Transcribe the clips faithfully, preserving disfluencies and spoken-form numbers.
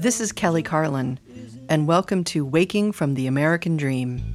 This is Kelly Carlin, and welcome to Waking from the American Dream.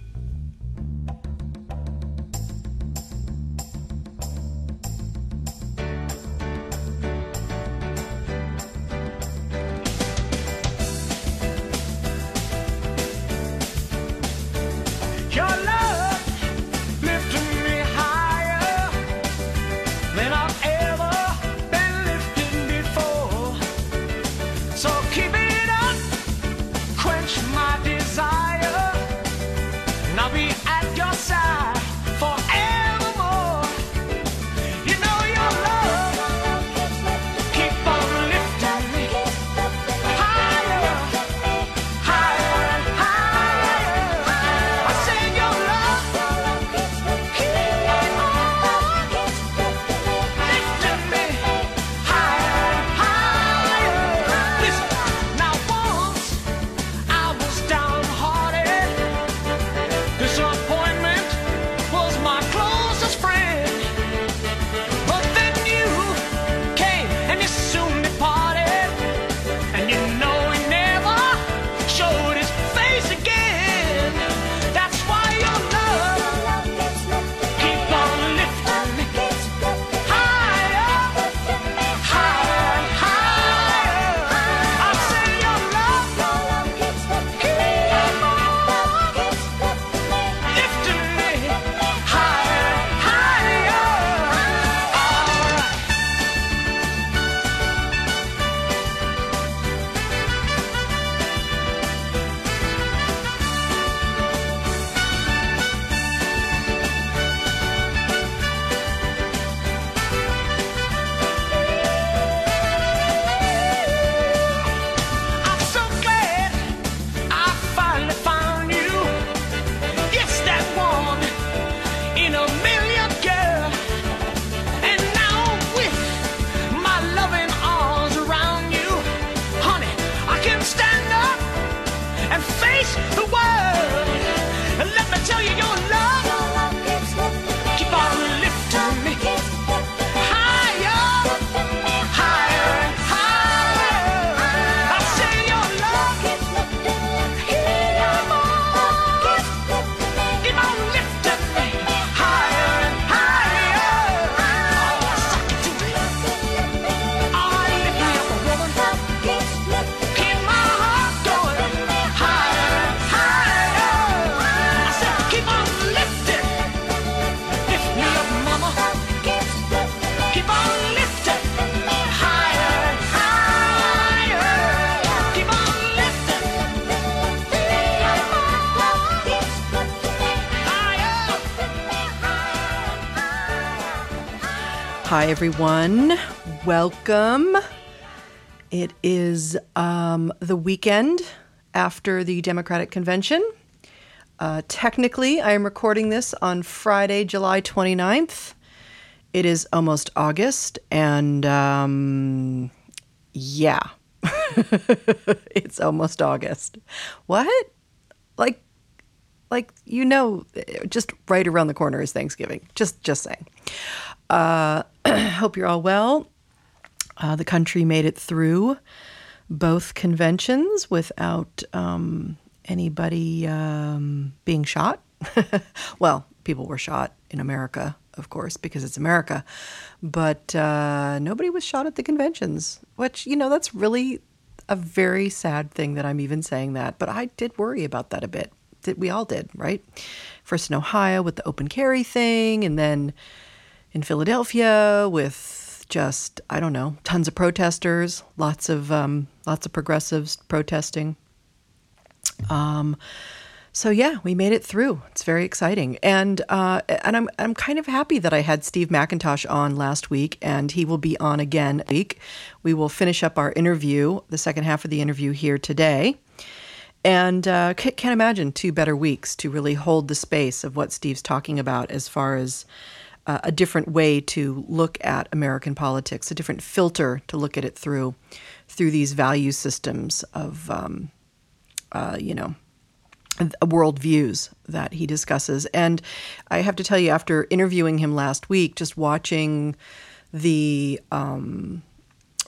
Hi, everyone. Welcome. It is um, the weekend after the Democratic Convention. Uh, technically, I am recording this on Friday, July twenty-ninth. It is almost August, and um, yeah, it's almost August. What? Like, like you know, just right around the corner is Thanksgiving. Just, just saying. Uh, hope you're all well. Uh, the country made it through both conventions without um, anybody um, being shot. Well, people were shot in America, of course, because it's America. But uh, nobody was shot at the conventions, which, you know, that's really a very sad thing that I'm even saying that. But I did worry about that a bit. We all did, right? First in Ohio with the open carry thing, and then in Philadelphia with just, I don't know, tons of protesters, lots of um, lots of progressives protesting. Um, so yeah, we made it through. It's very exciting. And uh, and I'm I'm kind of happy that I had Steve McIntosh on last week, and he will be on again this week. We will finish up our interview, the second half of the interview here today. And uh, can't imagine two better weeks to really hold the space of what Steve's talking about as far as Uh, a different way to look at American politics, a different filter to look at it through, through these value systems of, um, uh, you know, worldviews that he discusses. And I have to tell you, after interviewing him last week, just watching the um,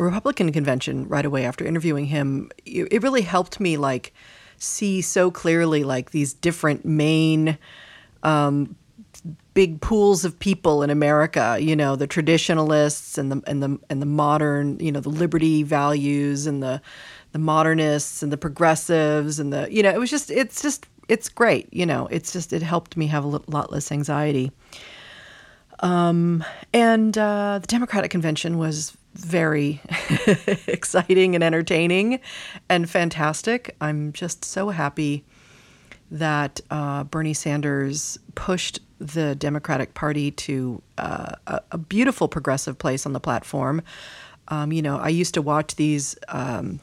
Republican convention right away after interviewing him, it really helped me like see so clearly like these different main um, big pools of people in America, you know, the traditionalists and the and the and the modern, you know, the liberty values and the the modernists and the progressives and the, you know, it was just it's just it's great, you know, it's just it helped me have a lot less anxiety. Um, and uh, the Democratic convention was very exciting and entertaining and fantastic. I'm just so happy that uh, Bernie Sanders pushed the Democratic Party to uh, a, a beautiful progressive place on the platform. Um, you know, I used to watch these um,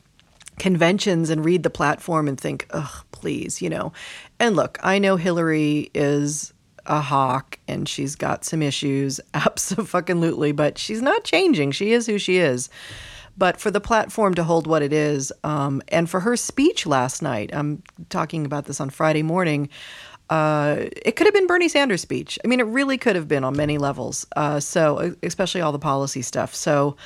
conventions and read the platform and think, ugh, please, you know. And look, I know Hillary is a hawk and she's got some issues, abso-fucking-lutely, but she's not changing. She is who she is. But for the platform to hold what it is, um, and for her speech last night, I'm talking about this on Friday morning, uh, it could have been Bernie Sanders' speech. I mean, it really could have been on many levels, uh, so especially all the policy stuff. So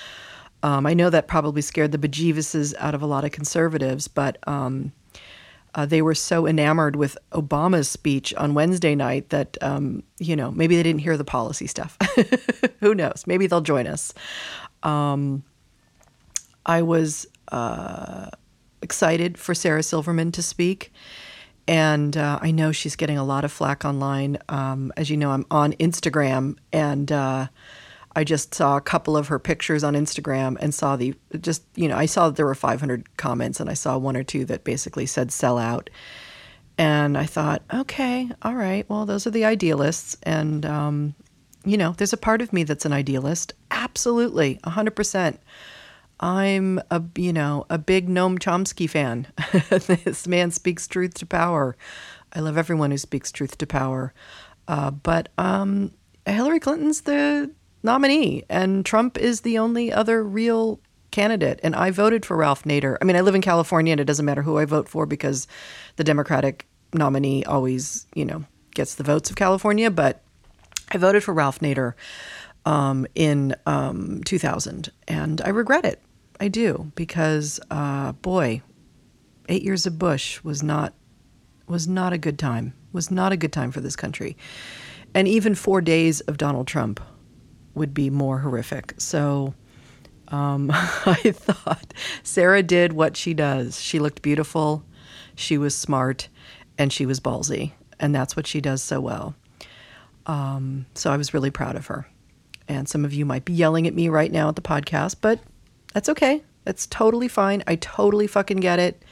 um, I know that probably scared the bejeevuses out of a lot of conservatives, but um, uh, they were so enamored with Obama's speech on Wednesday night that, um, you know, maybe they didn't hear the policy stuff. Who knows? Maybe they'll join us. Um I was uh, excited for Sarah Silverman to speak, and uh, I know she's getting a lot of flack online. Um, as you know, I'm on Instagram, and uh, I just saw a couple of her pictures on Instagram and saw the just, you know, I saw that there were five hundred comments, and I saw one or two that basically said sell out. And I thought, okay, all right, well, those are the idealists. And, um, you know, there's a part of me that's an idealist. Absolutely, one hundred percent. I'm a, you know, a big Noam Chomsky fan. This man speaks truth to power. I love everyone who speaks truth to power. Uh, but um, Hillary Clinton's the nominee, and Trump is the only other real candidate. And I voted for Ralph Nader. I mean, I live in California, and it doesn't matter who I vote for because the Democratic nominee always, you know, gets the votes of California. But I voted for Ralph Nader um, in um, two thousand, and I regret it. I do, because uh, boy, eight years of Bush was not was not a good time. Was not a good time for this country, and even four days of Donald Trump would be more horrific. So um, I thought Sarah did what she does. She looked beautiful, she was smart, and she was ballsy, and that's what she does so well. Um, so I was really proud of her. And some of you might be yelling at me right now at the podcast, but that's okay. That's totally fine. I totally fucking get it.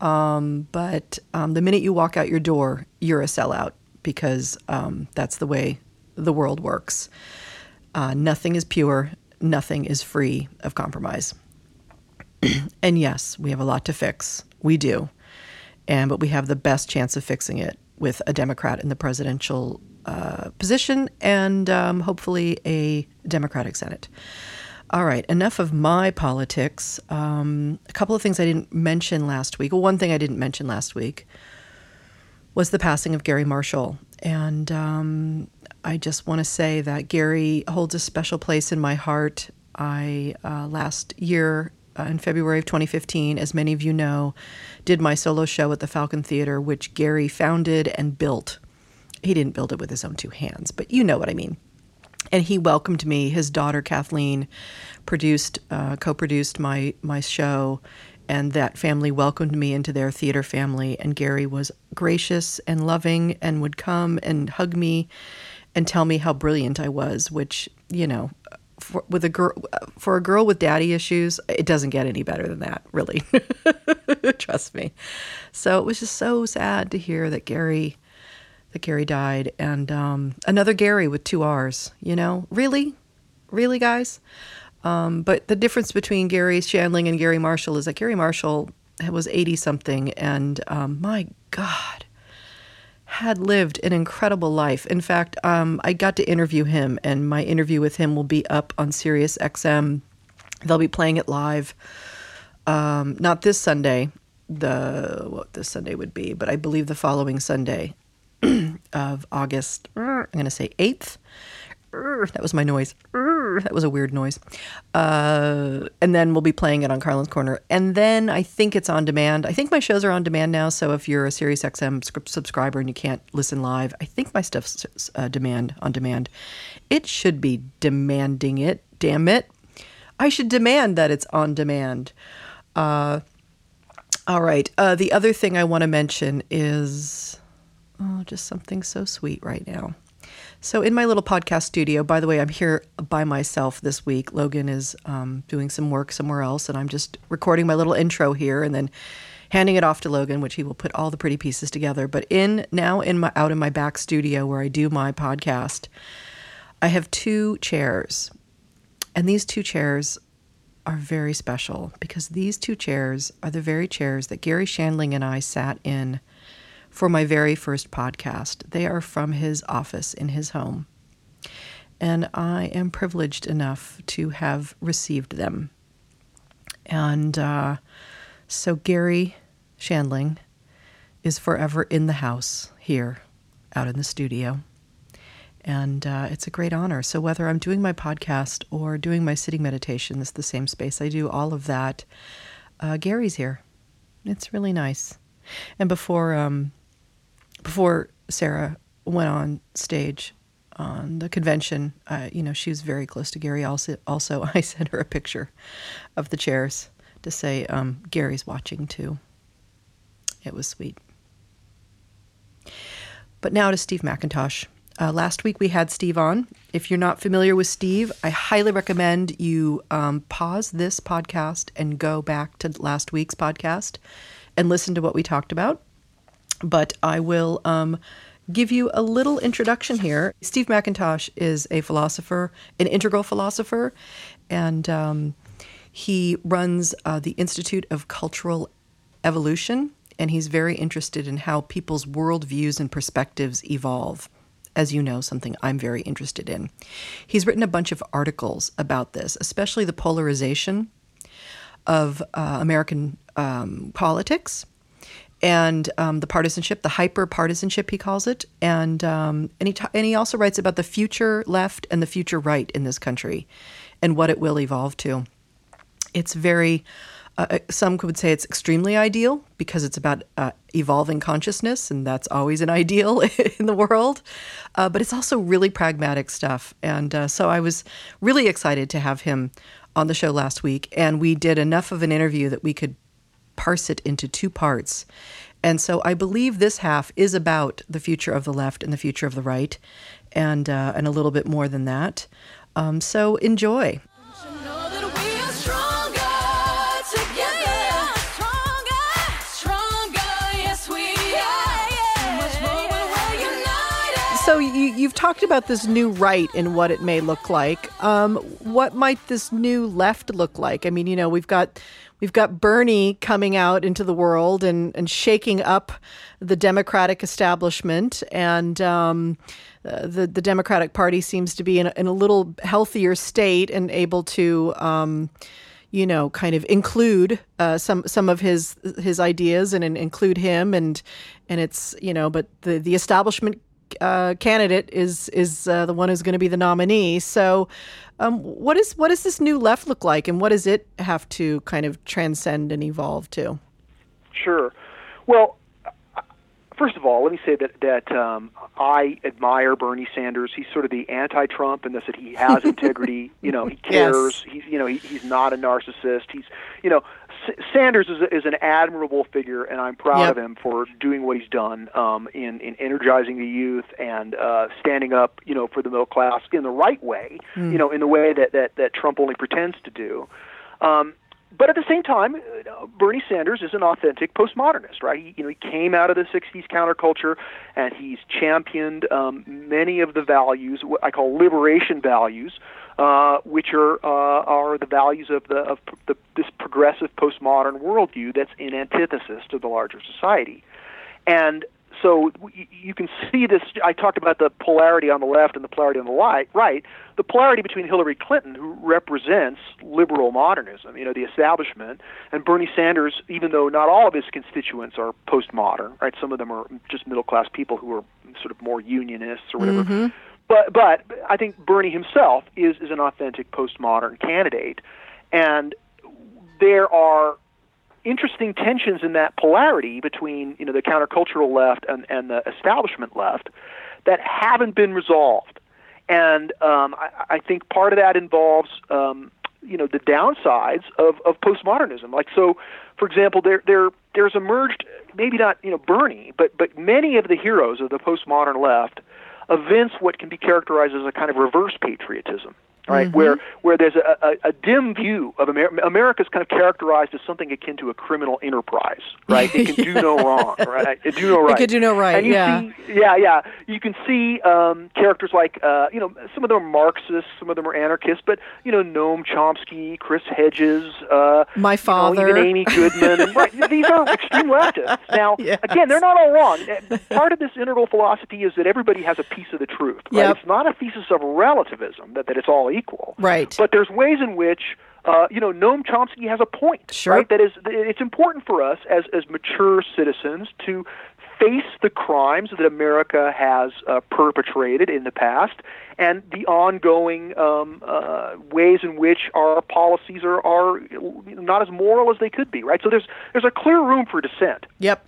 Um, but um, the minute you walk out your door, you're a sellout because um, that's the way the world works. Uh, nothing is pure. Nothing is free of compromise. And yes, we have a lot to fix. We do. And but we have the best chance of fixing it with a Democrat in the presidential uh, position and um, hopefully a Democratic Senate. All right, enough of my politics. Um, a couple of things I didn't mention last week. Well, one thing I didn't mention last week was the passing of Garry Marshall. And um, I just want to say that Garry holds a special place in my heart. I, uh, last year, uh, in February of twenty fifteen, as many of you know, did my solo show at the Falcon Theater, which Garry founded and built. He didn't build it with his own two hands, but you know what I mean. And he welcomed me. His daughter, Kathleen, produced, uh, co-produced my, my show, and that family welcomed me into their theater family. And Garry was gracious and loving and would come and hug me and tell me how brilliant I was, which, you know, for, with a girl, for a girl with daddy issues, it doesn't get any better than that, really. Trust me. So it was just so sad to hear that Garry... that Garry died, and um, another Garry with two R's, you know? Really? Really, guys? Um, but the difference between Garry Shandling and Garry Marshall is that Garry Marshall was eighty-something, and um, my God, had lived an incredible life. In fact, um, I got to interview him, and my interview with him will be up on Sirius X M. They'll be playing it live, um, not this Sunday, the what this Sunday would be, but I believe the following Sunday of August, I'm going to say eighth. That was my noise. That was a weird noise. Uh, and then we'll be playing it on Carlin's Corner. And then I think it's on demand. I think my shows are on demand now. So if you're a SiriusXM subscriber and you can't listen live, I think my stuff's uh, demand on demand. It should be demanding it. Damn it. I should demand that it's on demand. Uh, all right. Uh, the other thing I want to mention is oh, just something so sweet right now. So in my little podcast studio, by the way, I'm here by myself this week. Logan is um, doing some work somewhere else, and I'm just recording my little intro here and then handing it off to Logan, which he will put all the pretty pieces together. But in now in my out in my back studio where I do my podcast, I have two chairs. And these two chairs are very special because these two chairs are the very chairs that Garry Shandling and I sat in for my very first podcast. They are from his office in his home. And I am privileged enough to have received them. And uh, so Garry Shandling is forever in the house here out in the studio. And uh, it's a great honor. So whether I'm doing my podcast or doing my sitting meditation, it's the same space I do all of that. Uh, Garry's here. It's really nice. And before... Um, Before Sarah went on stage on the convention, uh, you know, she was very close to Garry. Also, also, I sent her a picture of the chairs to say, um, Garry's watching too. It was sweet. But now to Steve McIntosh. Uh, last week we had Steve on. If you're not familiar with Steve, I highly recommend you um, pause this podcast and go back to last week's podcast and listen to what we talked about. But I will um, give you a little introduction here. Steve McIntosh is a philosopher, an integral philosopher, and um, he runs uh, the Institute of Cultural Evolution, and he's very interested in how people's worldviews and perspectives evolve. As you know, something I'm very interested in. He's written a bunch of articles about this, especially the polarization of uh, American um, politics. And um, the partisanship, the hyper-partisanship, he calls it. And um, and, he ta- and he also writes about the future left and the future right in this country and what it will evolve to. It's very, uh, some would say it's extremely ideal because it's about uh, evolving consciousness, and that's always an ideal in the world. Uh, but it's also really pragmatic stuff. And uh, so I was really excited to have him on the show last week. And we did enough of an interview that we could parse it into two parts. And so I believe this half is about the future of the left and the future of the right, and uh, and a little bit more than that. Um, so enjoy. So you, you've talked about this new right and what it may look like. Um, what might this new left look like? I mean, you know, we've got we've got Bernie coming out into the world and, and shaking up the Democratic establishment, and um, the the Democratic Party seems to be in a, in a little healthier state and able to, um, you know, kind of include uh, some some of his his ideas and, and include him, and and it's you know, but the the establishment. Uh, candidate is is uh, the one who's going to be the nominee. So, um, what is what does this new left look like, and what does it have to kind of transcend and evolve to? Sure. Well, first of all, let me say that that um, I admire Bernie Sanders. He's sort of the anti-Trump in this that he has integrity. You know, he cares. Yes. He's you know he, he's not a narcissist. He's you know. Sanders is, is an admirable figure, and I'm proud yep. of him for doing what he's done um, in, in energizing the youth and uh, standing up, you know, for the middle class in the right way, mm. you know, in the way that, that, that Trump only pretends to do. Um, but at the same time, you know, Bernie Sanders is an authentic postmodernist, right? He, you know, he came out of the sixties counterculture, and he's championed um, many of the values, what I call liberation values, Uh, which are uh, are the values of the of the, this progressive postmodern worldview that's in antithesis to the larger society, and so you, you can see this. I talked about the polarity on the left and the polarity on the right. The polarity between Hillary Clinton, who represents liberal modernism, you know, the establishment, and Bernie Sanders, even though not all of his constituents are postmodern, right? Some of them are just middle class people who are sort of more unionists or whatever. Mm-hmm. But but I think Bernie himself is, is an authentic postmodern candidate, and there are interesting tensions in that polarity between, you know, the countercultural left and, and the establishment left that haven't been resolved. And um, I, I think part of that involves, um, you know, the downsides of, of postmodernism. Like, so, for example, there there there's emerged, maybe not, you know, Bernie, but but many of the heroes of the postmodern left evince what can be characterized as a kind of reverse patriotism. Right, mm-hmm. where where there's a, a, a dim view of Amer- America's kind of characterized as something akin to a criminal enterprise, right? It can do no wrong, right? It do no right. It can do no right. And you yeah, see, yeah, yeah. You can see um, characters like uh, you know, some of them are Marxists, some of them are anarchists, but you know, Noam Chomsky, Chris Hedges, uh, my father, you know, even Amy Goodman. And, right, these are extreme leftists. Now, yes. Again, they're not all wrong. Part of this integral philosophy is that everybody has a piece of the truth. Right? Yep. It's not a thesis of relativism that that it's all equal. Right. But there's ways in which, uh, you know, Noam Chomsky has a point, sure. Right? That is, it's important for us as, as mature citizens to face the crimes that America has uh, perpetrated in the past and the ongoing um, uh, ways in which our policies are, are not as moral as they could be, right? So there's there's a clear room for dissent. Yep.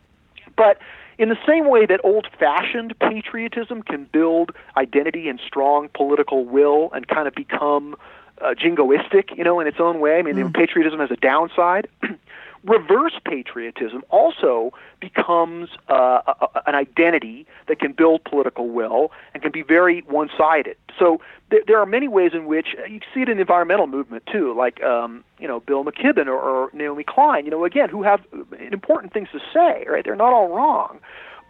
But in the same way that old-fashioned patriotism can build identity and strong political will and kind of become uh, jingoistic, you know, in its own way, I mean, mm. patriotism has a downside. Reverse patriotism also becomes uh, a, a, an identity that can build political will and can be very one-sided. So th- there are many ways in which uh, you see it in the environmental movement too, like um, you know, Bill McKibben or, or Naomi Klein. You know, again, who have important things to say. Right, they're not all wrong,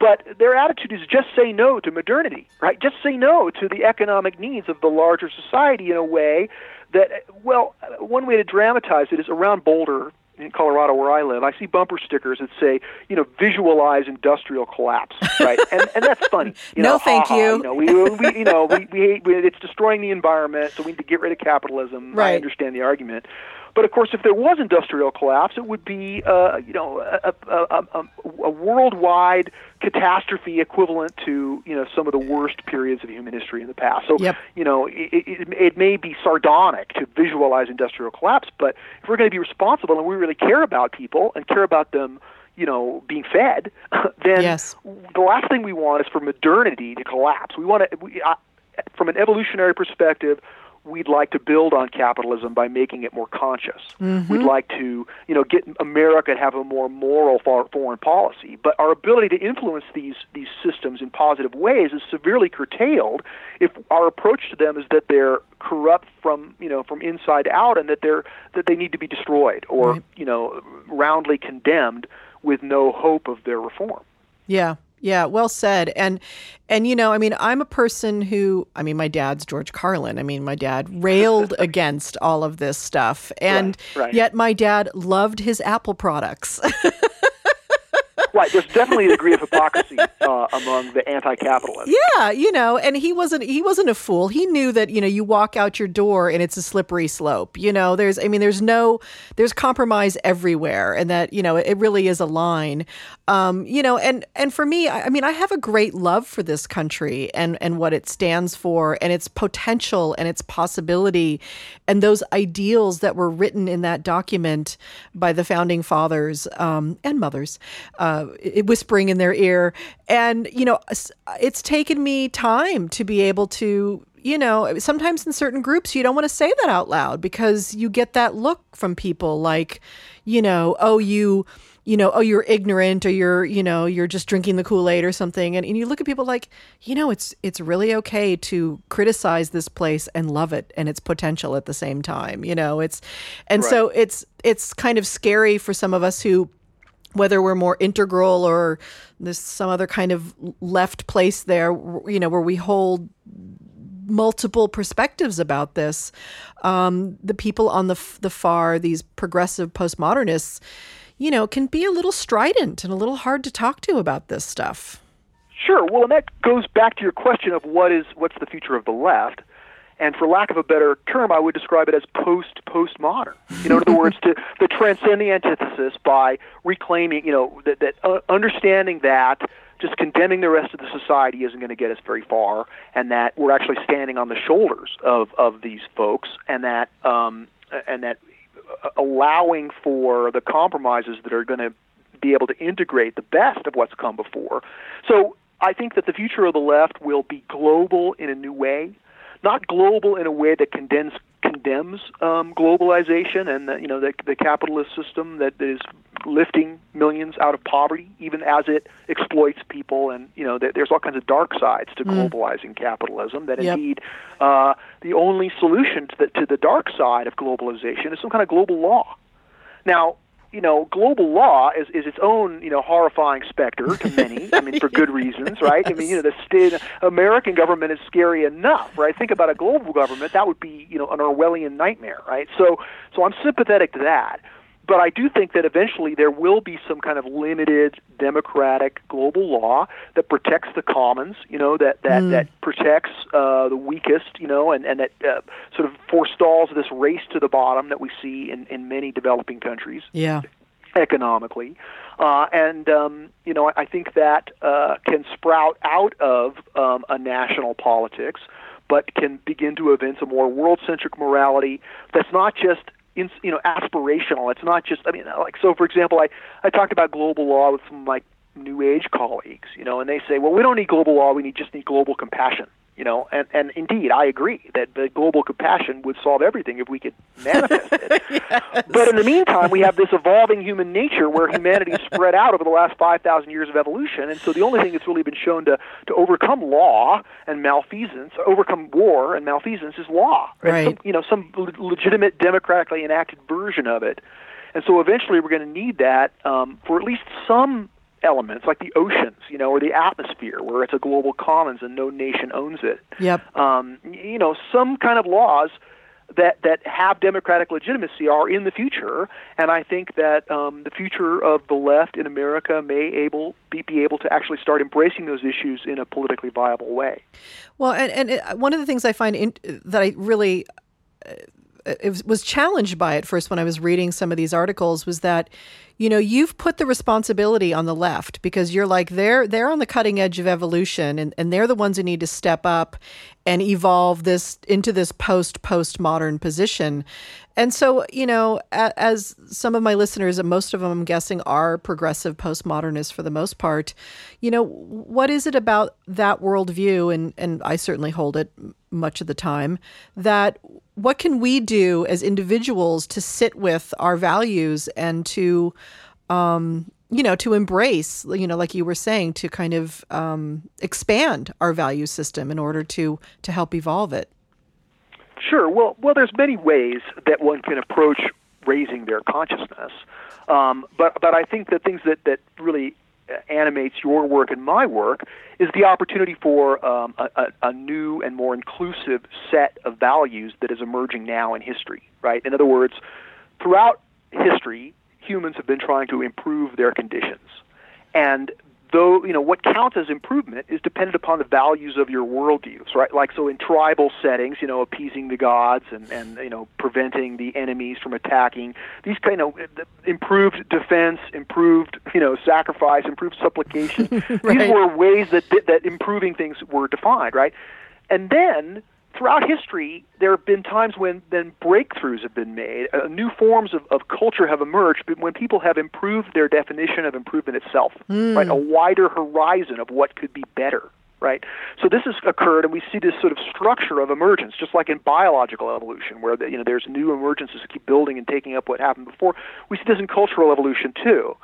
but their attitude is just say no to modernity. Right, just say no to the economic needs of the larger society in a way that, well, one way to dramatize it is around Boulder. In Colorado, where I live, I see bumper stickers that say, you know, visualize industrial collapse, right? And and that's funny. You know, no, thank ha-ha, you. You know, we, we, you know we, we hate, we, it's destroying the environment, so we need to get rid of capitalism. Right. I understand the argument. But, of course, if there was industrial collapse, it would be, uh, you know, a, a, a, a worldwide catastrophe equivalent to, you know, some of the worst periods of human history in the past. So, yep. You know, it, it, it may be sardonic to visualize industrial collapse, but if we're going to be responsible and we really care about people and care about them, you know, being fed, then yes. The last thing we want is for modernity to collapse. We want to, we, uh, from an evolutionary perspective, we'd like to build on capitalism by making it more conscious. Mm-hmm. We'd like to, you know, get America to have a more moral foreign policy. But our ability to influence these these systems in positive ways is severely curtailed if our approach to them is that they're corrupt from, you know, from inside out, and that they're that they need to be destroyed or, right. You know, roundly condemned with no hope of their reform. Yeah. Yeah, well said. And, and you know, I mean, I'm a person who, I mean, my dad's George Carlin. I mean, my dad railed against all of this stuff. And right, right. Yet my dad loved his Apple products. Right, there's definitely a degree of hypocrisy uh, among the anti-capitalists. Yeah, you know, and he wasn't he wasn't a fool. He knew that, you know, you walk out your door and it's a slippery slope. You know, there's I mean, there's no there's compromise everywhere, and that, you know, it really is a line. Um, you know, and and for me, I, I mean, I have a great love for this country and and what it stands for and its potential and its possibility and those ideals that were written in that document by the founding fathers um, and mothers. Uh, whispering in their ear. And, you know, it's taken me time to be able to, you know, sometimes in certain groups, you don't want to say that out loud because you get that look from people like, you know, oh, you, you know, oh, you're ignorant, or you're, you know, you're just drinking the Kool-Aid or something. And, and you look at people like, you know, it's, it's really okay to criticize this place and love it and its potential at the same time, you know, it's, and right. So it's, it's kind of scary for some of us who, whether we're more integral or there's some other kind of left place there, you know, where we hold multiple perspectives about this. Um, the people on the the far, these progressive postmodernists, you know, can be a little strident and a little hard to talk to about this stuff. Sure. Well, and that goes back to your question of what is what's the future of the left. And for lack of a better term, I would describe it as post-postmodern. You know, in other words, to, to transcend the antithesis by reclaiming, you know, that, that uh, understanding that just condemning the rest of the society isn't going to get us very far, and that we're actually standing on the shoulders of, of these folks, and that um, and that allowing for the compromises that are going to be able to integrate the best of what's come before. So I think that the future of the left will be global in a new way, not global in a way that condemns condemns um, globalization and the, you know the, the capitalist system that is lifting millions out of poverty, even as it exploits people. And you know there's all kinds of dark sides to mm. globalizing capitalism. That yep. indeed, uh, the only solution to the, to the dark side of globalization is some kind of global law. Now, you know, global law is, is its own, you know, horrifying specter to many, I mean, for good reasons, right? Yes. I mean, you know, the state, American government is scary enough, right? Think about a global government, that would be, you know, an Orwellian nightmare, right? So, so I'm sympathetic to that. But I do think that eventually there will be some kind of limited democratic global law that protects the commons, you know, that that, mm. that protects uh, the weakest, you know, and, and that uh, sort of forestalls this race to the bottom that we see in, in many developing countries yeah. economically. Uh, and, um, you know, I think that uh, can sprout out of um, a national politics, but can begin to evince a more world-centric morality that's not just In, you know, aspirational. It's not just, I mean, like, so for example, I, I talked about global law with some of my New Age colleagues, you know, and they say, well, we don't need global law, we need just need global compassion, you know, and, and indeed, I agree that the global compassion would solve everything if we could manifest it. Yes. But in the meantime, we have this evolving human nature where humanity spread out over the last five thousand years of evolution, and so the only thing that's really been shown to, to overcome law and malfeasance, overcome war and malfeasance is law, right? Right. Some, you know, some legitimate, democratically enacted version of it. And so eventually we're going to need that um, for at least some elements like the oceans, you know, or the atmosphere, where it's a global commons and no nation owns it. Yep. Um, you know, some kind of laws that that have democratic legitimacy are in the future, and I think that um, the future of the left in America may able be, be able to actually start embracing those issues in a politically viable way. Well, and and it, one of the things I find in, that I really uh, it was challenged by at first when I was reading some of these articles was that, you know, you've put the responsibility on the left because you're like, they're they're on the cutting edge of evolution, and, and they're the ones who need to step up and evolve this into this post postmodern position. And so, you know, as some of my listeners, and most of them I'm guessing are progressive postmodernists for the most part, you know, what is it about that worldview, and, and I certainly hold it much of the time, that what can we do as individuals to sit with our values and to, um, you know, to embrace, you know, like you were saying, to kind of um, expand our value system in order to to help evolve it? Sure. Well, well, there's many ways that one can approach raising their consciousness, um, but but I think the things that, that really animates your work and my work is the opportunity for um, a, a new and more inclusive set of values that is emerging now in history. Right. In other words, throughout history, humans have been trying to improve their conditions, and though, you know, what counts as improvement is dependent upon the values of your worldviews, right? Like, so in tribal settings, you know, appeasing the gods and, and you know, preventing the enemies from attacking, these kind of improved defense, improved, you know, sacrifice, improved supplication, right. These were ways that, that improving things were defined, right? And then throughout history, there have been times when then breakthroughs have been made. Uh, new forms of, of culture have emerged, but when people have improved their definition of improvement itself, mm. right? A wider horizon of what could be better, right? So this has occurred, and we see this sort of structure of emergence, just like in biological evolution, where the, you know there's new emergences that keep building and taking up what happened before. We see this in cultural evolution too.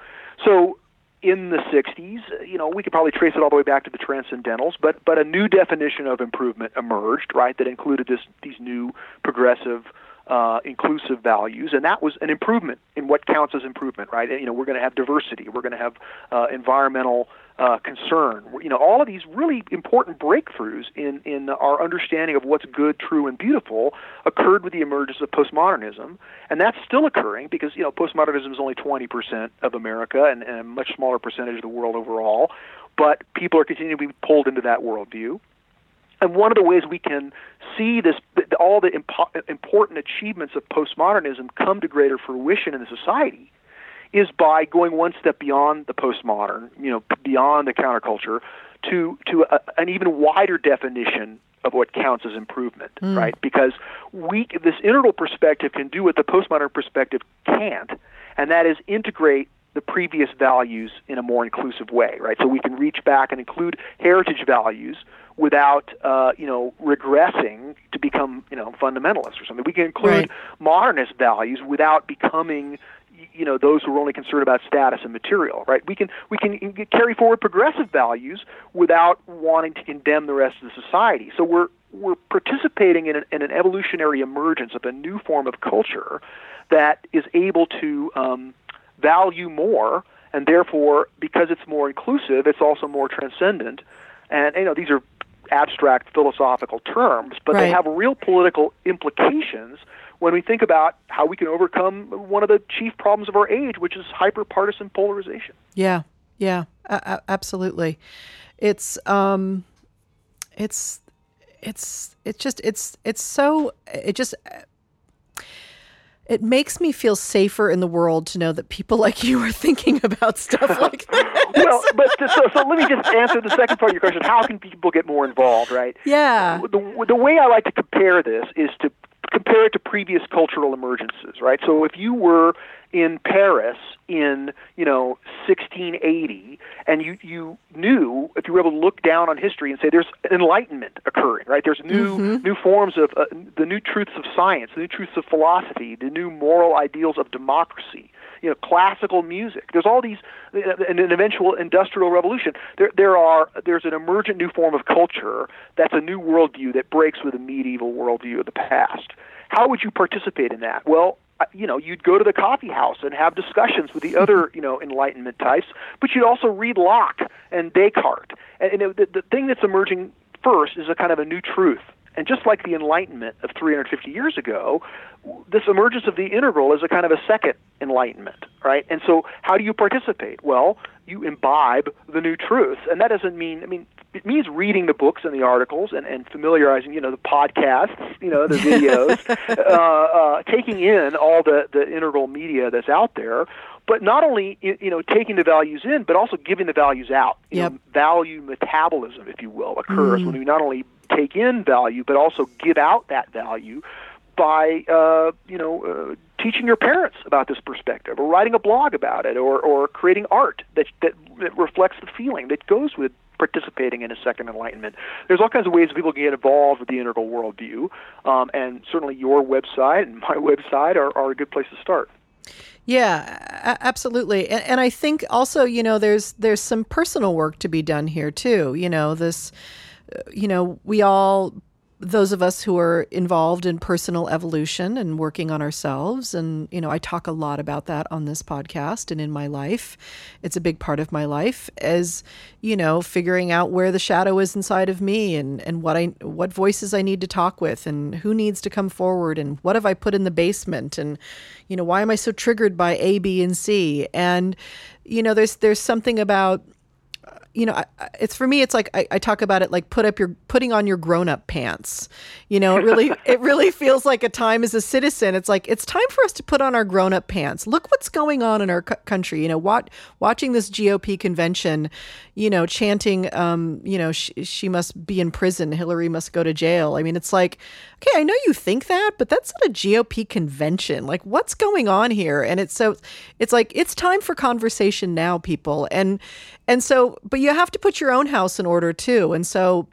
So in the sixties, you know, we could probably trace it all the way back to the Transcendentals, but but a new definition of improvement emerged, right, that included this these new progressive, uh, inclusive values, and that was an improvement in what counts as improvement, right? You know, we're going to have diversity, we're going to have uh, environmental uh, concern, you know, all of these really important breakthroughs in, in our understanding of what's good, true, and beautiful occurred with the emergence of postmodernism, and that's still occurring because, you know, postmodernism is only twenty percent of America and, and a much smaller percentage of the world overall, but people are continuing to be pulled into that worldview. And one of the ways we can see this, all the impo- important achievements of postmodernism come to greater fruition in the society is by going one step beyond the postmodern, you know, beyond the counterculture, to to a, an even wider definition of what counts as improvement, mm. right? Because we this integral perspective can do what the postmodern perspective can't, and that is integrate the previous values in a more inclusive way, right? So we can reach back and include heritage values without, uh, you know, regressing to become, you know, fundamentalists or something. We can include right. modernist values without becoming, you know, those who are only concerned about status and material, right? We can we can carry forward progressive values without wanting to condemn the rest of the society. So we're we're participating in an, in an evolutionary emergence of a new form of culture that is able to um, value more, and therefore, because it's more inclusive, it's also more transcendent. And, you know, these are abstract philosophical terms, but right. they have real political implications when we think about how we can overcome one of the chief problems of our age, which is hyperpartisan polarization. Yeah, yeah, a- absolutely. It's um, it's it's it's just it's it's so it just it makes me feel safer in the world to know that people like you are thinking about stuff like this. Well, but so, so let me just answer the second part of your question: how can people get more involved? Right? Yeah. The, the way I like to compare this is to compare it to previous cultural emergences, right? So if you were in Paris in, you know, sixteen eighty, and you, you knew, if you were able to look down on history and say there's enlightenment occurring, right? There's new mm-hmm. new forms of uh, the new truths of science, the new truths of philosophy, the new moral ideals of democracy, you know, classical music. There's all these, and an eventual industrial revolution. There, there are, there's an emergent new form of culture that's a new worldview that breaks with the medieval worldview of the past. How would you participate in that? Well, you know, you'd go to the coffee house and have discussions with the other, you know, Enlightenment types, but you'd also read Locke and Descartes. And, and it, the, the thing that's emerging first is a kind of a new truth. And just like the Enlightenment of three hundred fifty years ago, this emergence of the integral is a kind of a second Enlightenment, right? And so how do you participate? Well, you imbibe the new truths. And that doesn't mean, I mean, it means reading the books and the articles and, and familiarizing, you know, the podcasts, you know, the videos, uh, uh, taking in all the, the integral media that's out there. But not only, you know, taking the values in, but also giving the values out. You yep. know, value metabolism, if you will, occurs mm. when we not only take in value, but also give out that value by, uh, you know, uh, teaching your parents about this perspective, or writing a blog about it, or, or creating art that, that that reflects the feeling that goes with participating in a second enlightenment. There's all kinds of ways people can get involved with the integral worldview, um, and certainly your website and my website are, are a good place to start. Yeah, absolutely. And, and I think also, you know, there's there's some personal work to be done here too. You know, this... You know, we all, those of us who are involved in personal evolution and working on ourselves, and, you know, I talk a lot about that on this podcast and in my life. It's a big part of my life, as, you know, figuring out where the shadow is inside of me, and, and what I what voices I need to talk with, and who needs to come forward, and what have I put in the basement, and, you know, why am I so triggered by A, B, and C? And, you know, there's there's something about, you know, it's for me, it's like, I, I talk about it, like put up your, putting on your grown up pants, you know, it really, it really feels like a time as a citizen. It's like, it's time for us to put on our grown up pants. Look what's going on in our co- country, you know, what, watching this G O P convention, you know, chanting, um, you know, sh- she must be in prison. Hillary must go to jail. I mean, it's like, okay, I know you think that, but that's not a G O P convention. Like, what's going on here? And it's so, it's like, it's time for conversation now, people. And, and so, but you have to put your own house in order too. And so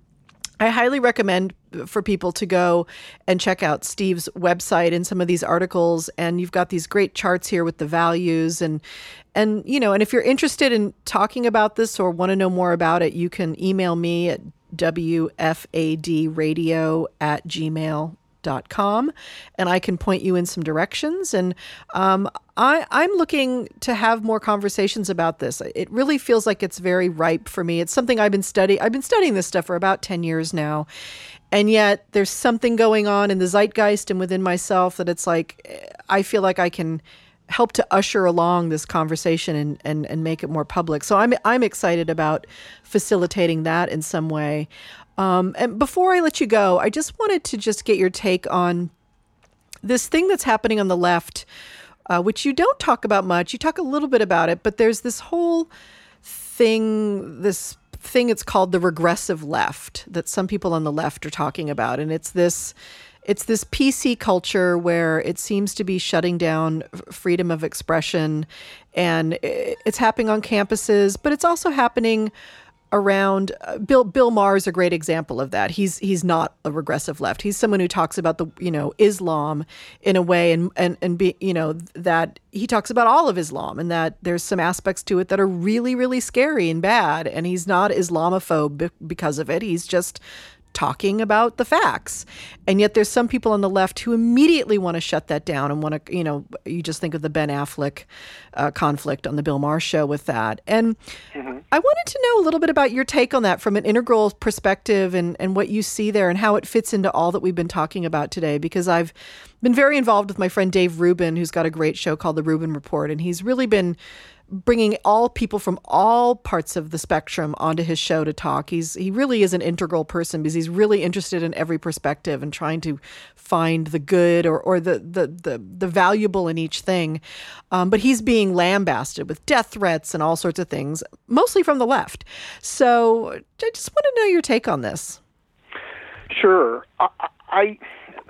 I highly recommend for people to go and check out Steve's website and some of these articles. And you've got these great charts here with the values, and, and, you know, and if you're interested in talking about this or want to know more about it, you can email me at W F A D radio at gmail dot com, and I can point you in some directions. And um, I, I'm looking to have more conversations about this. It really feels like it's very ripe for me. It's something I've been studying. I've been studying this stuff for about ten years now, and yet there's something going on in the zeitgeist and within myself that it's like, I feel like I can help to usher along this conversation and, and, and make it more public. So I'm I'm excited about facilitating that in some way. Um, and before I let you go, I just wanted to just get your take on this thing that's happening on the left uh, which you don't talk about much. You talk a little bit about it, but there's this whole thing, this thing it's called the regressive left that some people on the left are talking about. And it's this it's this P C culture where it seems to be shutting down freedom of expression, and it's happening on campuses, but it's also happening around uh, Bill Bill Maher is a great example of that. He's he's not a regressive left. He's someone who talks about the you know Islam in a way, and and and be, you know that he talks about all of Islam, and that there's some aspects to it that are really really scary and bad. And he's not Islamophobe be- because of it. He's just talking about the facts. And yet there's some people on the left who immediately want to shut that down and want to, you know, you just think of the Ben Affleck uh, conflict on the Bill Maher show with that. And mm-hmm. I wanted to know a little bit about your take on that from an integral perspective, and, and what you see there and how it fits into all that we've been talking about today, because I've been very involved with my friend Dave Rubin, who's got a great show called The Rubin Report, and he's really been bringing all people from all parts of the spectrum onto his show to talk. He's he really is an integral person because he's really interested in every perspective and trying to find the good or or the the the, the valuable in each thing. Um, but he's being lambasted with death threats and all sorts of things, mostly from the left. So I just want to know your take on this. Sure. I I,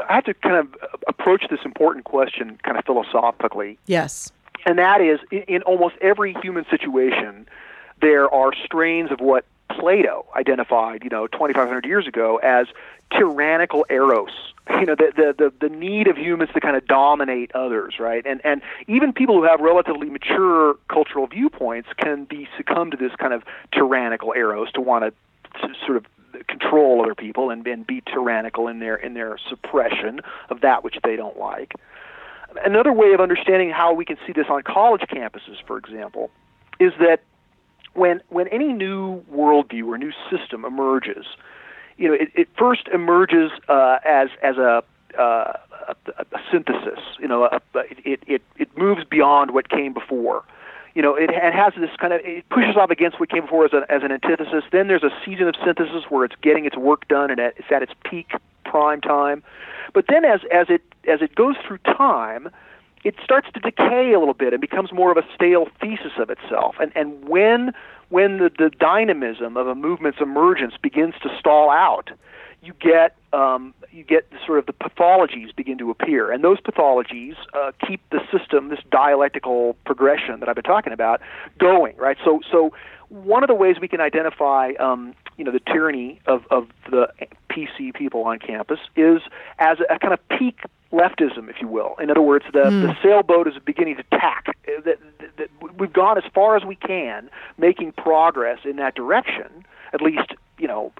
I have to kind of approach this important question kind of philosophically. Yes. And that is, in almost every human situation, there are strains of what Plato identified, you know, twenty-five hundred years ago as tyrannical eros, you know, the, the, the, the need of humans to kind of dominate others, right? And, and even people who have relatively mature cultural viewpoints can be succumb to this kind of tyrannical eros, to want to sort of control other people and, and be tyrannical in their in their suppression of that which they don't like. Another way of understanding how we can see this on college campuses, for example, is that when when any new worldview or new system emerges, you know, it, it first emerges uh, as as a, uh, a, a synthesis. You know, a, it, it it moves beyond what came before. You know, it, it has this kind of, it pushes up against what came before as, a, as an antithesis. Then there's a season of synthesis where it's getting its work done and it's at its peak prime time. But then as as it as it goes through time, it starts to decay a little bit and becomes more of a stale thesis of itself. And and when when the, the dynamism of a movement's emergence begins to stall out, you get um, you get sort of the pathologies begin to appear. And those pathologies uh, keep the system, this dialectical progression that I've been talking about, going, right? So so one of the ways we can identify um, you know, the tyranny of, of the P C people on campus is as a, a kind of peak leftism, if you will. In other words, the, mm. the sailboat is beginning to tack. The, the, the, we've gone as far as we can, making progress in that direction. At least, you know,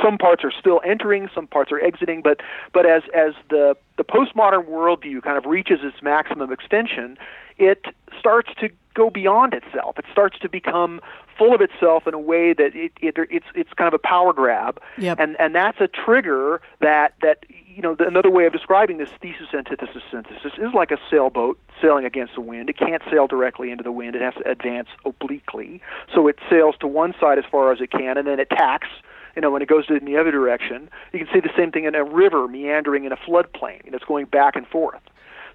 some parts are still entering, some parts are exiting. But but as as the the postmodern worldview kind of reaches its maximum extension, it starts to go beyond itself. It starts to become full of itself in a way that it, it it's it's kind of a power grab, yep. and and that's a trigger that that you know the, another way of describing this thesis antithesis synthesis is like a sailboat sailing against the wind. It can't sail directly into the wind. It has to advance obliquely, so it sails to one side as far as it can, and then it tacks. You know, when it goes in the other direction, you can see the same thing in a river meandering in a floodplain, and it's going back and forth.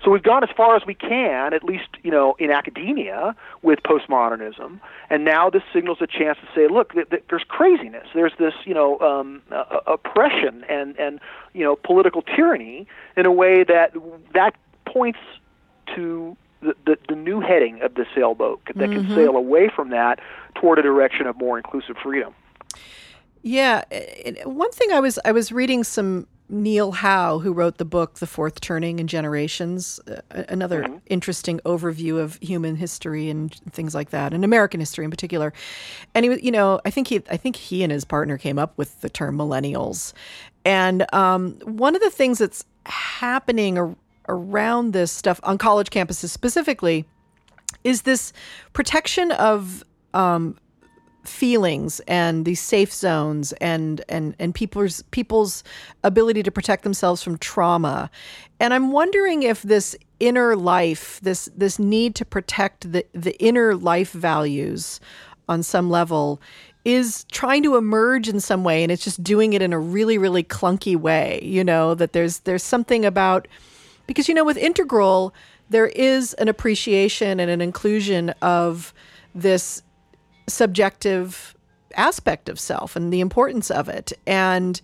So we've gone as far as we can, at least, you know, in academia with postmodernism, and now this signals a chance to say, look, th- th- there's craziness, there's this, you know, um, uh, oppression and, and, you know, political tyranny in a way that that points to the, the, the new heading of the sailboat that mm-hmm. can sail away from that toward a direction of more inclusive freedom. Yeah. One thing I was I was reading some Neil Howe, who wrote the book The Fourth Turning and Generations, uh, another mm-hmm. interesting overview of human history and things like that, and American history in particular. And he was, you know, I think he I think he and his partner came up with the term millennials. And um, one of the things that's happening ar- around this stuff on college campuses specifically is this protection of um, feelings and these safe zones and and and people's people's ability to protect themselves from trauma. And I'm wondering if this inner life, this this need to protect the the inner life values on some level is trying to emerge in some way, and it's just doing it in a really really clunky way, you know, that there's there's something about, because you know with integral there is an appreciation and an inclusion of this subjective aspect of self and the importance of it. And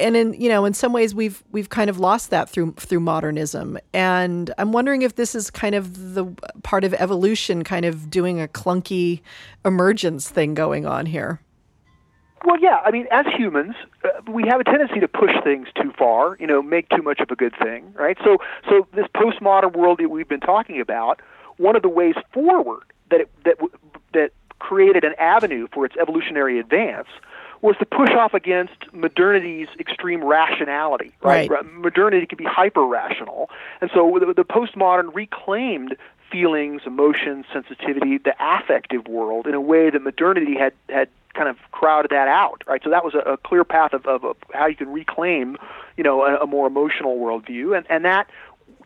and in you know in some ways we've we've kind of lost that through through modernism. And I'm wondering if this is kind of the part of evolution kind of doing a clunky emergence thing going on here. Well, yeah, I mean, as humans, uh, we have a tendency to push things too far, you know, make too much of a good thing, right? So so this postmodern world that we've been talking about, one of the ways forward that it, that that created an avenue for its evolutionary advance was to push off against modernity's extreme rationality, right? Right. Modernity can be hyper-rational. And so the, the postmodern reclaimed feelings, emotions, sensitivity, the affective world in a way that modernity had, had kind of crowded that out, right? So that was a, a clear path of, of, of how you can reclaim, you know, a, a more emotional worldview. And, and that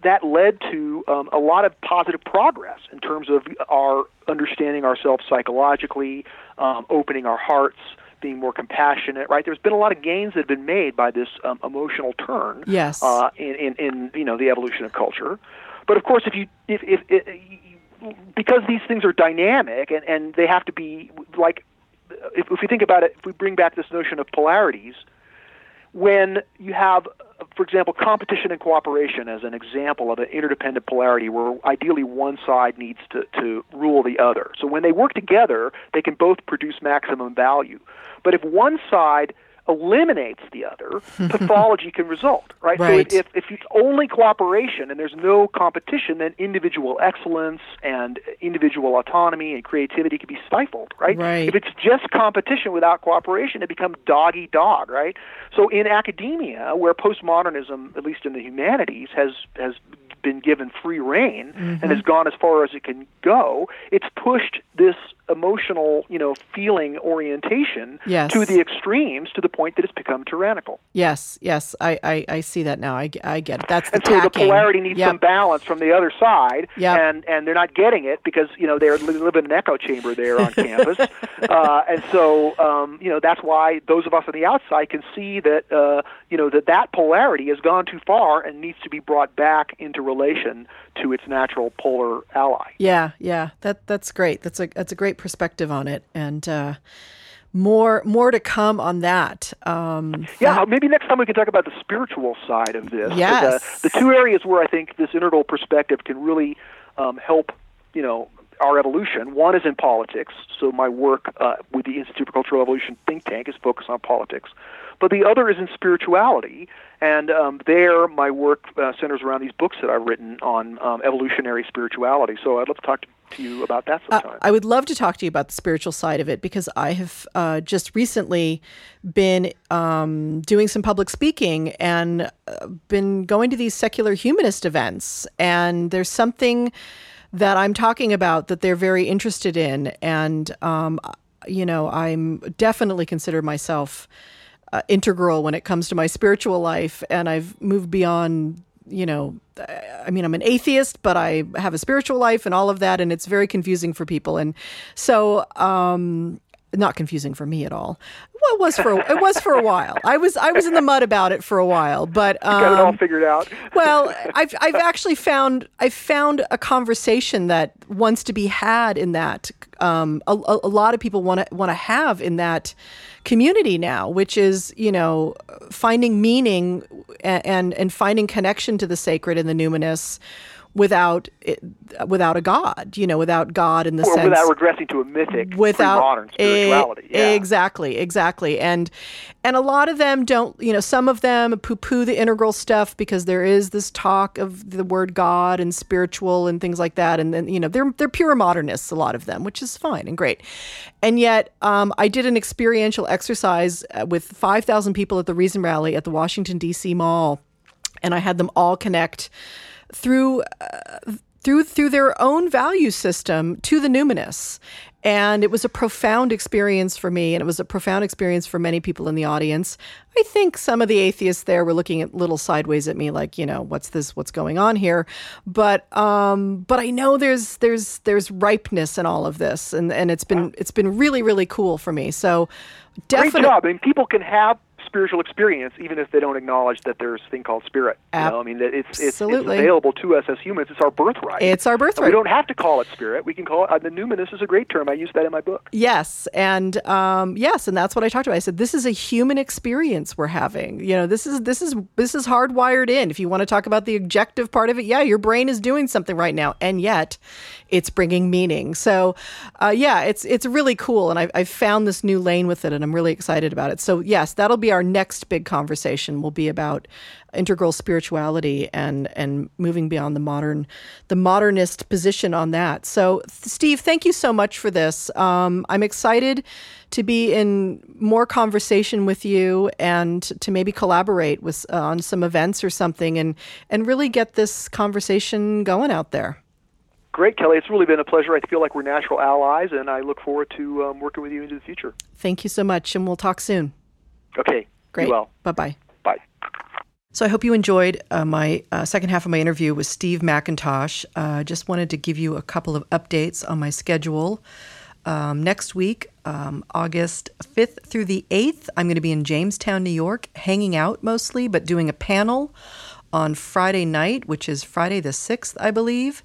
that led to um, a lot of positive progress in terms of our understanding ourselves psychologically, um, opening our hearts, being more compassionate, right? There's been a lot of gains that have been made by this um, emotional turn, yes, uh, in, in, in you know the evolution of culture. But of course, if you if, if, if because these things are dynamic and, and they have to be like, if, if we think about it, if we bring back this notion of polarities, when you have, for example, competition and cooperation as an example of an interdependent polarity where ideally one side needs to, to rule the other. So when they work together, they can both produce maximum value. But if one side eliminates the other, pathology can result, right? Right. So if, if it's only cooperation and there's no competition, then individual excellence and individual autonomy and creativity can be stifled, right? Right. If it's just competition without cooperation, it becomes dog-eat-dog, right? So in academia, where postmodernism, at least in the humanities, has, has been given free rein, mm-hmm, and has gone as far as it can go, it's pushed this emotional, you know, feeling orientation, yes, to the extremes, to the point that it's become tyrannical. Yes, yes, I, I, I see that now. I, I get it. That's the and so the polarity needs, yep, some balance from the other side, yep, and, and they're not getting it because, you know, they live in an echo chamber there on campus. Uh, and so, um, you know, that's why those of us on the outside can see that, uh, you know, that that polarity has gone too far and needs to be brought back into relation to its natural polar ally. Yeah, yeah, that that's great. That's a that's a great perspective on it, and uh, more more to come on that. Um, yeah, that... maybe next time we can talk about the spiritual side of this. Yes, the, the two areas where I think this integral perspective can really um, help, you know, our evolution. One is in politics. So my work uh, with the Institute of Cultural Evolution think tank is focused on politics. But the other is in spirituality, and um, there my work uh, centers around these books that I've written on um, evolutionary spirituality. So I'd love to talk to to you about that sometime. Uh, I would love to talk to you about the spiritual side of it, because I have uh, just recently been um, doing some public speaking and uh, been going to these secular humanist events. And there's something that I'm talking about that they're very interested in. And, um, you know, I'm definitely consider myself uh, integral when it comes to my spiritual life. And I've moved beyond, you know, I mean, I'm an atheist, but I have a spiritual life and all of that. And it's very confusing for people. And so, um, not confusing for me at all. Well, it was for a, it was for a while. I was I was in the mud about it for a while, but um, got it all figured out. Well, I've I've actually found I found a conversation that wants to be had in that. Um, a, a lot of people want to want to have in that community now, which is, you know, finding meaning and and, and finding connection to the sacred and the numinous. Without it, without a god, you know, without God in the or sense... Or without regressing to a mythic, without modern spirituality. A, yeah. Exactly, exactly. And and a lot of them don't, you know, some of them poo-poo the integral stuff because there is this talk of the word God and spiritual and things like that. And then, you know, they're, they're pure modernists, a lot of them, which is fine and great. And yet, um, I did an experiential exercise with five thousand people at the Reason Rally at the Washington, D C Mall, and I had them all connect through uh, through through their own value system to the numinous. And it was a profound experience for me, and it was a profound experience for many people in the audience. I think some of the atheists there were looking a little sideways at me, like, you know, what's this? What's going on here? But um, but I know there's there's there's ripeness in all of this, and and it's been it's been really really cool for me. So definitely, great job. I mean, people can have spiritual experience, even if they don't acknowledge that there's a thing called spirit. You know? I mean, it's, it's, it's available to us as humans. It's our birthright. It's our birthright. We don't have to call it spirit. We can call it, uh, the numinous is a great term. I use that in my book. Yes, and um, yes, and that's what I talked about. I said, this is a human experience we're having. You know, this is this is this is hardwired in. If you want to talk about the objective part of it, yeah, your brain is doing something right now, and yet it's bringing meaning. So, uh, yeah, it's it's really cool, and I've, I've found this new lane with it, and I'm really excited about it. So, yes, that'll be our next big conversation. Will be about integral spirituality and and moving beyond the modern, the modernist position on that. So, Steve, thank you so much for this. Um, I'm excited to be in more conversation with you and to maybe collaborate with uh, on some events or something, and and really get this conversation going out there. Great, Kelly. It's really been a pleasure. I feel like we're natural allies, and I look forward to um, working with you into the future. Thank you so much, and we'll talk soon. Okay. Great. Be well. Bye-bye. Bye. So I hope you enjoyed uh, my uh, second half of my interview with Steve McIntosh. I uh, just wanted to give you a couple of updates on my schedule. Um, next week, um, August fifth through the eighth, I'm going to be in Jamestown, New York, hanging out mostly, but doing a panel on Friday night, which is Friday the sixth, I believe,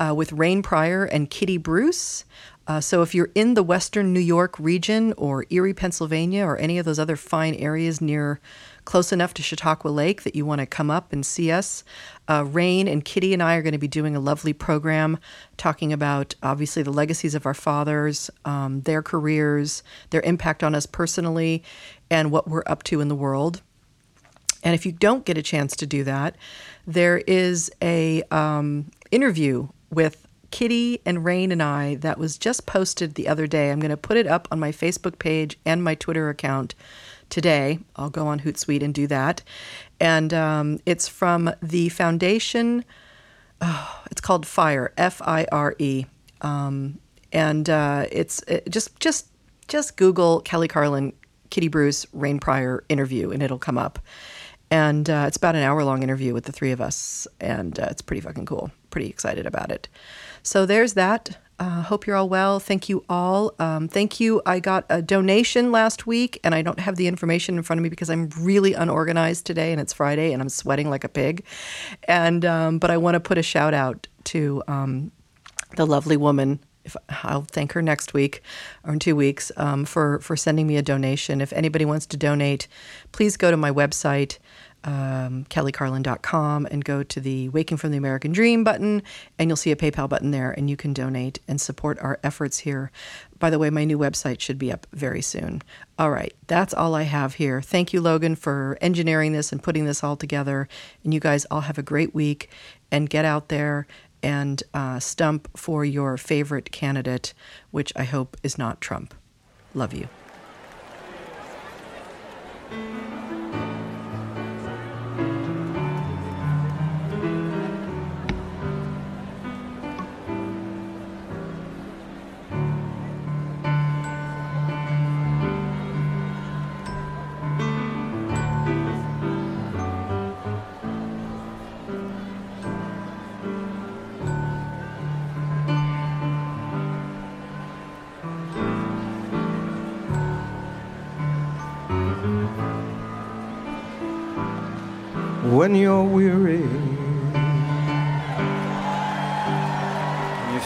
uh, with Rain Pryor and Kitty Bruce. Uh, so if you're in the Western New York region or Erie, Pennsylvania, or any of those other fine areas near close enough to Chautauqua Lake that you want to come up and see us, uh, Rain and Kitty and I are going to be doing a lovely program talking about, obviously, the legacies of our fathers, um, their careers, their impact on us personally, and what we're up to in the world. And if you don't get a chance to do that, there is a um, interview with Kitty and Rain and I that was just posted the other day. I'm going to put it up on my Facebook page and my Twitter account today. I'll go on Hootsuite and do that. And um, it's from the foundation. Oh, it's called FIRE, F I R E. Um, and uh, it's it just just just Google Kelly Carlin, Kitty Bruce, Rain Pryor interview, and it'll come up. And uh, it's about an hour-long interview with the three of us, and uh, it's pretty fucking cool. Pretty excited about it. So there's that. Uh, hope you're all well. Thank you all. Um, thank you. I got a donation last week, and I don't have the information in front of me because I'm really unorganized today, and it's Friday, and I'm sweating like a pig. And um, but I want to put a shout out to um, the lovely woman. If, I'll thank her next week or in two weeks um, for for sending me a donation. If anybody wants to donate, please go to my website, um, kelly carlin dot com, and go to the Waking from the American Dream button, and you'll see a PayPal button there, and you can donate and support our efforts here. By the way, my new website should be up very soon. All right, that's all I have here. Thank you, Logan, for engineering this and putting this all together. And you guys all have a great week, and get out there and uh, stump for your favorite candidate, which I hope is not Trump. Love you. When you're weary, you're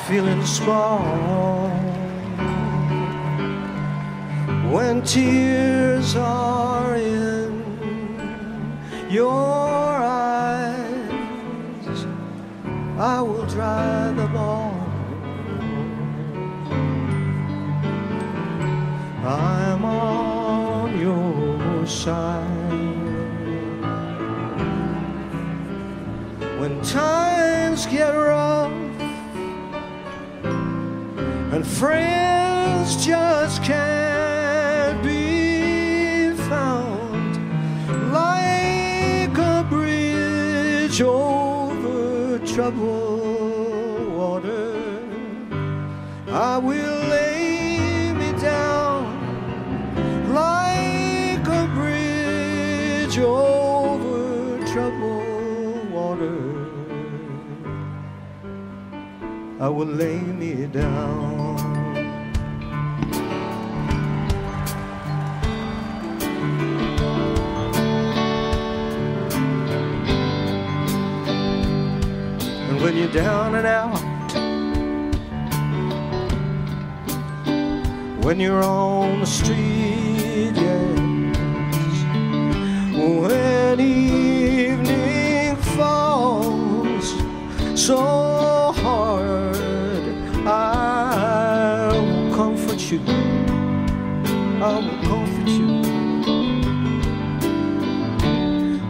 feeling small. When tears are in your eyes, I will dry them all. I'm on your side. When times get rough and friends just can't be found, like a bridge over troubled water, I will lay me down like a bridge over troubled water. I will lay me down. when you're down and out, when you're on the street, yes, when evening falls so hard, I'll comfort you, I will comfort you,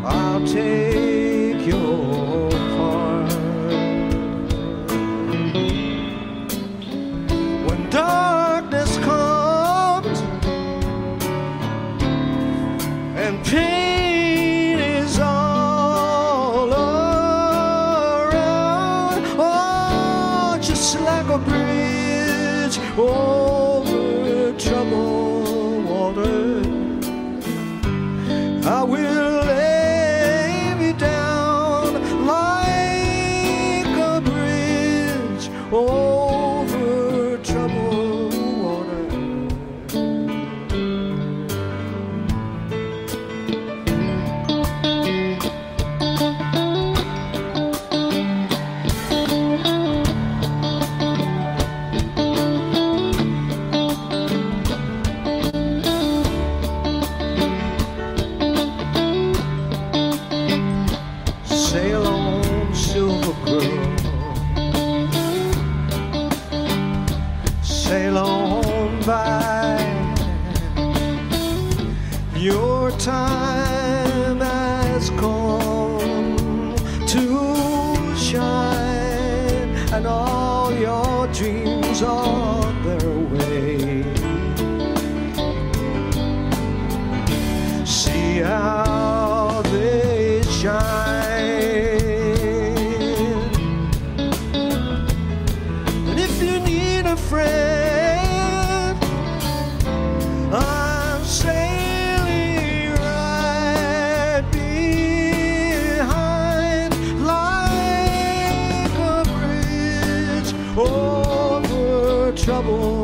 I'll take your part. When darkness comes and pain is all around, oh, just like a bridge over troubled water, I will lay me down like a bridge over troubled water. Time has come to shine, and all your dreams are their way. See how they shine. And if you need a friend, I'm saying trouble.